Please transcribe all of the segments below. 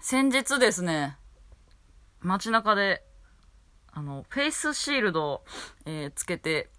先日ですね、街中でフェイスシールドを、つけて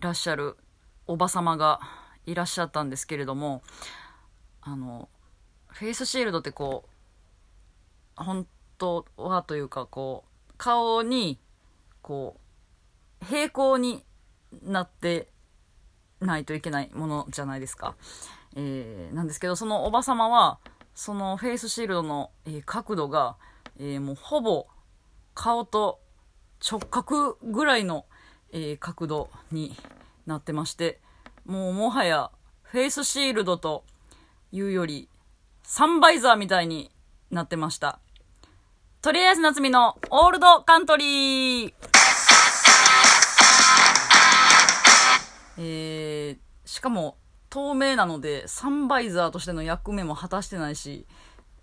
らっしゃるおば様がいらっしゃったんですけれども、フェイスシールドってこう本当はというか、こう顔にこう平行になってないといけないものじゃないですか。なんですけど、そのおば様はそのフェイスシールドの、角度が、もうほぼ顔と直角ぐらいの、角度になってまして、もはやフェイスシールドというよりサンバイザーみたいになってました。とりあえず夏美のオールドカントリーしかも透明なのでサンバイザーとしての役目も果たしてないし、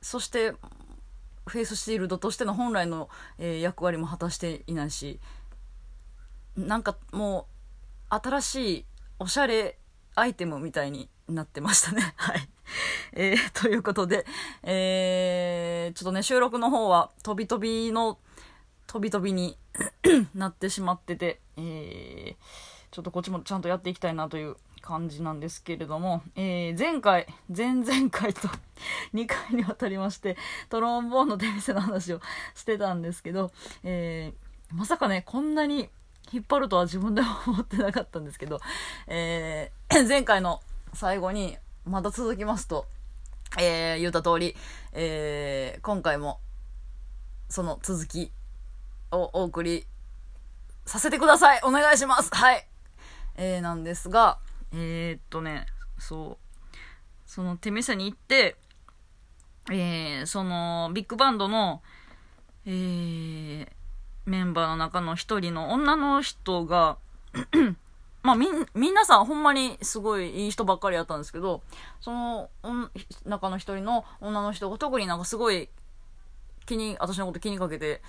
そしてフェイスシールドとしての本来の、役割も果たしていないし、なんかもう新しいおしゃれアイテムみたいになってましたね。はい。ということで、ちょっとね、収録の方は飛びになってしまってて、ちょっとこっちもちゃんとやっていきたいなという感じなんですけれども、前々回と2回にわたりましてトロンボーンの手見せの話をしてたんですけど、まさかねこんなに引っ張るとは自分でも思ってなかったんですけど、前回の最後にまた続きますと、言った通り、今回もその続きをお送りさせてください。お願いします。はい。なんですが、その手店に行って、そのビッグバンドの、メンバーの中の一人の女の人がまあ皆さんほんまにすごいいい人ばっかりやったんですけど、その中の一人の女の人が特になんかすごい私のこと気にかけて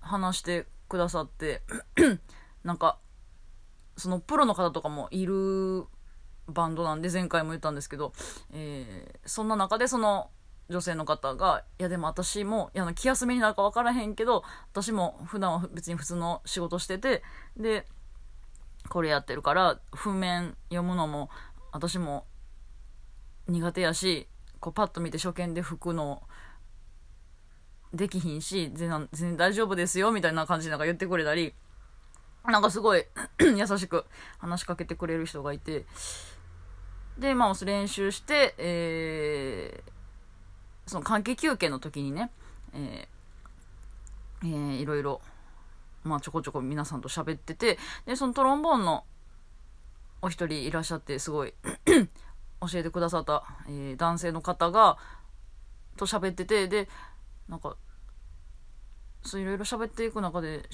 話してくださってなんかそのプロの方とかもいるバンドなんで、前回も言ったんですけど、そんな中でその女性の方が、いやでも私も気休めになるか分からへんけど、私も普段は別に普通の仕事してて、でこれやってるから譜面読むのも私も苦手やし、こうパッと見て初見で吹くのできひんし全然大丈夫ですよみたいな感じでなんか言ってくれたり、なんかすごい優しく話しかけてくれる人がいて、でまあ練習して、その関係休憩の時にね、いろいろまあちょこちょこ皆さんと喋ってて、でそのトロンボーンのお一人いらっしゃって、すごい教えてくださった、男性の方がと喋ってて、でなんかそういろいろ喋っていく中で、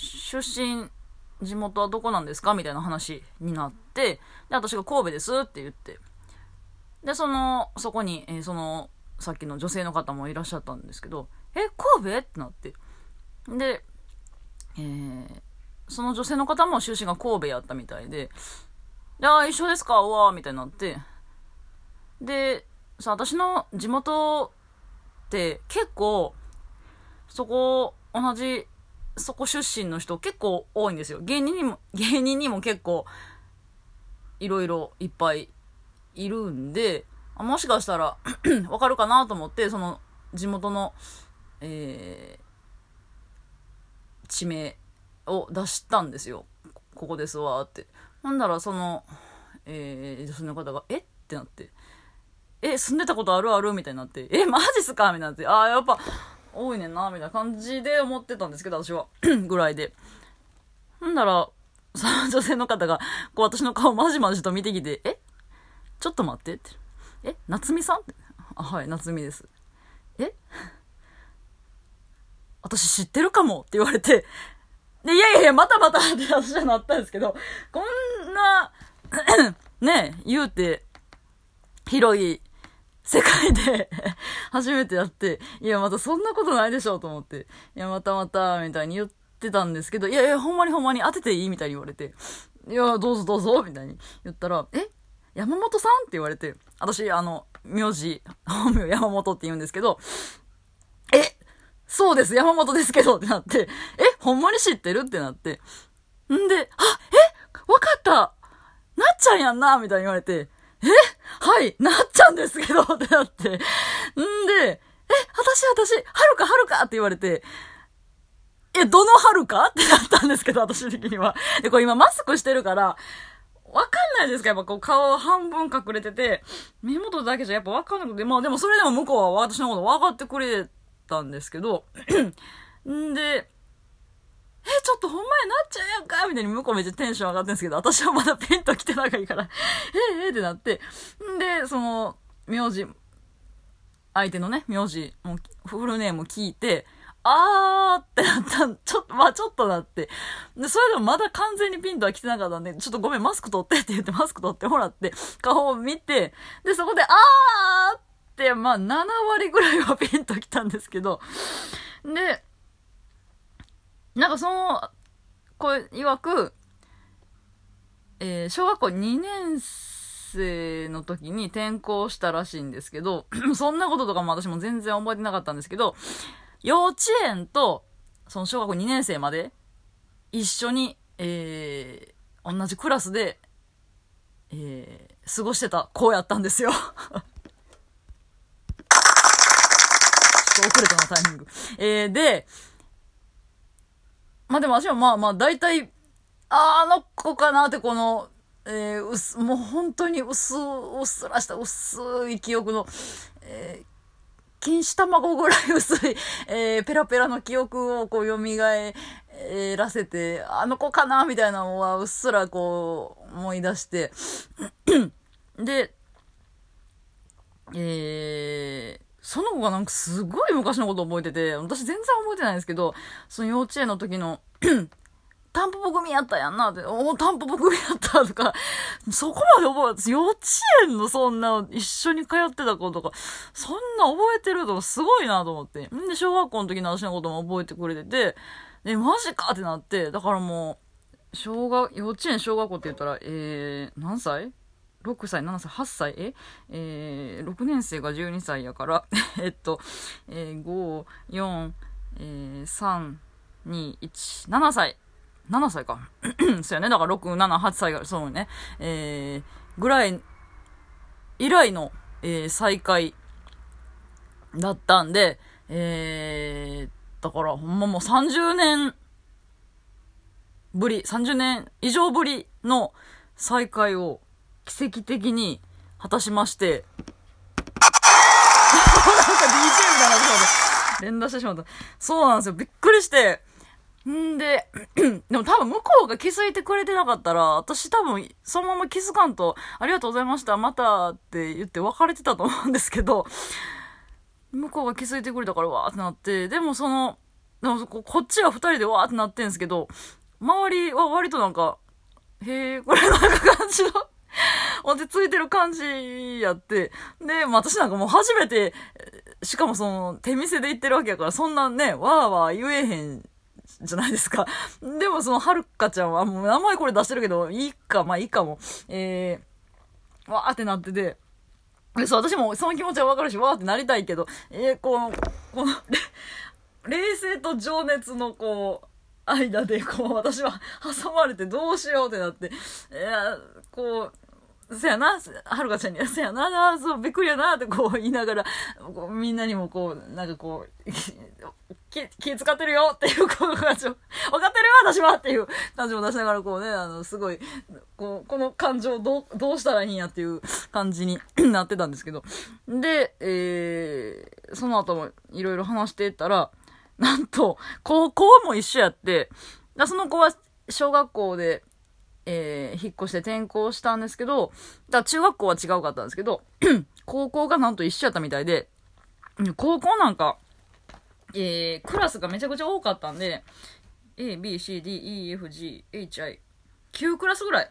地元はどこなんですかみたいな話になって、で私が神戸ですって言って、でそこに、そのさっきの女性の方もいらっしゃったんですけど、神戸ってなって、で、その女性の方も出身が神戸やったみたいで、一緒ですか、うわーみたいになって、でさ、私の地元って結構そこ出身の人結構多いんですよ。芸人にも結構いろいろいっぱいいるんで、もしかしたらわかるかなと思って、その地元の、地名を出したんですよ。ここですわーって。なんだらその、女性の方がってなって、住んでたことあるあるみたいになって、マジっすかみたいになって、やっぱ多いねんなみたいな感じで思ってたんですけど、私はぐらいで。なんだらその女性の方がこう私の顔まじまじと見てきて、ちょっと待ってって、夏美さんって、はい夏美です、私知ってるかもって言われて、でいやまたって私はなったんですけど、こんなね言うて広い世界で初めてやって、いやまたそんなことないでしょうと思って、いやまたみたいに言ってたんですけど、いやほんまに当てていいみたいに言われて、いやどうぞみたいに言ったら、山本さんって言われて、私名字本名山本って言うんですけど、そうです、山本ですけどってなって、ほんまに知ってるってなって。んで、わかったなっちゃんやんなみたいに言われて、はい、なっちゃんですけどってなって。んで、私、はるかって言われて、どのはるかってなったんですけど、私的には。で、これ今マスクしてるから、わかんないですか？やっぱこう顔半分隠れてて、目元だけじゃやっぱわかんなくて、まあでもそれでも向こうは私のことわかってくれたんですけど、んで、ちょっとほんまになっちゃうやんかみたいに向こうめっちゃテンション上がってるんですけど、私はまだピンと来てないから、ってなって、んで、その、名字、相手のね、名字、フルネーム聞いて、ってなったん、ちょっとなって。で、それでもまだ完全にピンとは来てなかったんで、ちょっとごめん、マスク取ってって言って、マスク取ってもらって、顔を見て、で、そこで、って、まあ、7割ぐらいはピンと来たんですけど、で、なんかその、曰く、小学校2年生の時に転校したらしいんですけど、そんなこととかも私も全然覚えてなかったんですけど、幼稚園と、その小学校2年生まで、一緒に、同じクラスで、過ごしてた子やったんですよ。ちょっと遅れたな、タイミング。で、まあ、でも私はまあ、大体、あの子かなって、この、もう本当にうっすらした記憶の、錦糸卵ぐらい薄い、ペラペラの記憶をこう蘇らせて、あの子かなみたいなのはうっすらこう思い出して。で、その子がなんかすごい昔のこと覚えてて、私全然覚えてないんですけど、その幼稚園の時のタンポポ組やったやんなって、タンポポ組やったとか、そこまで覚えて、幼稚園のそんな、一緒に通ってた子とか、そんな覚えてるとかすごいなと思って。んで、小学校の時の私のことも覚えてくれてて、で、マジかってなって、だからもう、幼稚園小学校って言ったら、何歳 ?6 歳、7歳、8歳6年生が12歳やから、5、4、3、2、1、7歳。7歳か。そうやね。だから6、7、8歳が、そうね。ぐらい、以来の、再会だったんで、だからほんまもう30年以上ぶりの再会を奇跡的に果たしまして、DJ みたいなことで連打してしまった。そうなんですよ。びっくりして、んで、でも多分向こうが気づいてくれてなかったら、私多分そのまま気づかんと、ありがとうございました、またって言って別れてたと思うんですけど、向こうが気づいてくれたからわーってなって、でもこっちは二人でわーってなってんですけど、周りは割となんか、これなんか感じの、落ち着いてる感じやって、で、私なんかもう初めて、しかもその手店で行ってるわけやから、そんなね、わーわー言えへん、じゃないですか。でもそのはるかちゃんは、もう名前これ出してるけど、いいかも。わーってなってて。そう、私もその気持ちはわかるし、わーってなりたいけど、この、冷静と情熱のこう、間でこう、私は挟まれてどうしようってなって、こう、せやな、はるかちゃんに、せやな、そう、びっくりやなってこう言いながら、こうみんなにもこう、なんかこう、気使ってるよっていう感じを、分かってるよ私はっていう感じを出しながらこうね、すごい、この感情をどうしたらいいんやっていう感じになってたんですけど。で、その後もいろいろ話していったら、なんと、高校も一緒やって、その子は小学校で、引っ越して転校したんですけど、中学校は違うかったんですけど、高校がなんと一緒やったみたいで、高校なんか、クラスがめちゃくちゃ多かったんで、A、B、C、D、E、F、G、H、I、9クラスぐらい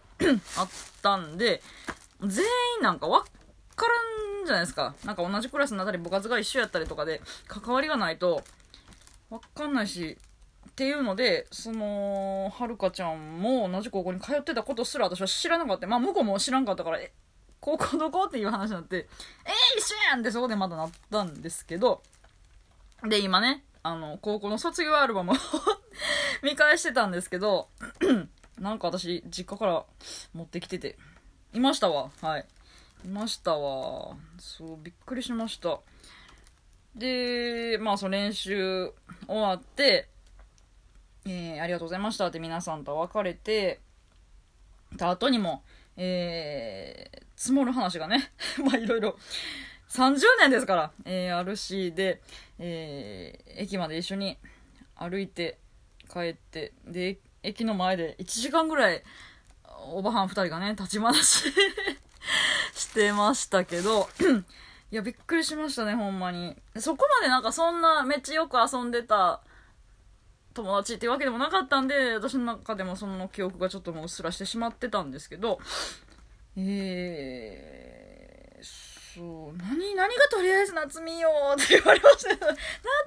あったんで、全員なんかわからんじゃないですか。なんか同じクラスになったり、部活が一緒やったりとかで、関わりがないと、わかんないし、っていうので、その、はるかちゃんも同じ高校に通ってたことすら私は知らなかった。まあ、向こうも知らんかったから、高校どこっていう話になって、一緒やんってそこでまたなったんですけど、で、今ね、高校の卒業アルバムを見返してたんですけどなんか私実家から持ってきてていましたわ。はい、いましたわ。そう、びっくりしました。で、まあその練習終わって、ありがとうございましたって皆さんと別れてた後にも、積もる話がねまあいろいろ30年ですから、あるしで、駅まで一緒に歩いて帰って、で駅の前で1時間ぐらいおばはん2人がね立ち話してましたけどいやびっくりしましたね、ほんまに。そこまでなんかそんなめっちゃよく遊んでた友達っていうわけでもなかったんで、私の中でもその記憶がちょっともううっすらしてしまってたんですけど、そう、何がとりあえず夏見ようって言われましたけどなっ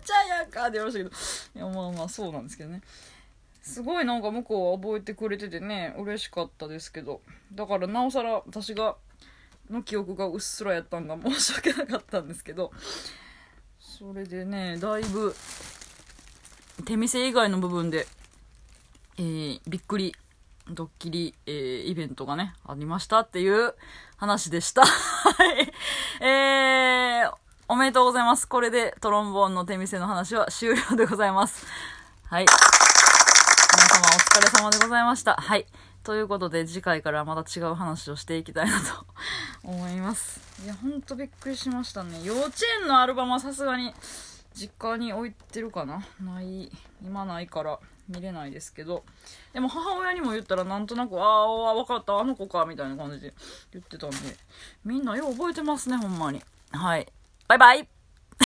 ちゃんやんかって言われましたけど、いやまあまあそうなんですけどね。すごいなんか向こうは覚えてくれててね、嬉しかったですけど、だからなおさら私がの記憶がうっすらやったんが申し訳なかったんですけど、それでね、だいぶ手見せ以外の部分で、びっくりドッキリ、イベントがねありましたっていう話でしたおめでとうございます。これでトロンボーンの手見せの話は終了でございます。はい、皆様お疲れ様でございました。はい、ということで次回からまた違う話をしていきたいなと思います。いやほんとびっくりしましたね。幼稚園のアルバムはさすがに実家に置いてるかな、ない今ないから見れないですけど、でも母親にも言ったらなんとなくあ分かったあの子かみたいな感じで言ってたんで、みんなよう覚えてますね、ほんまに。はい、バイバイ。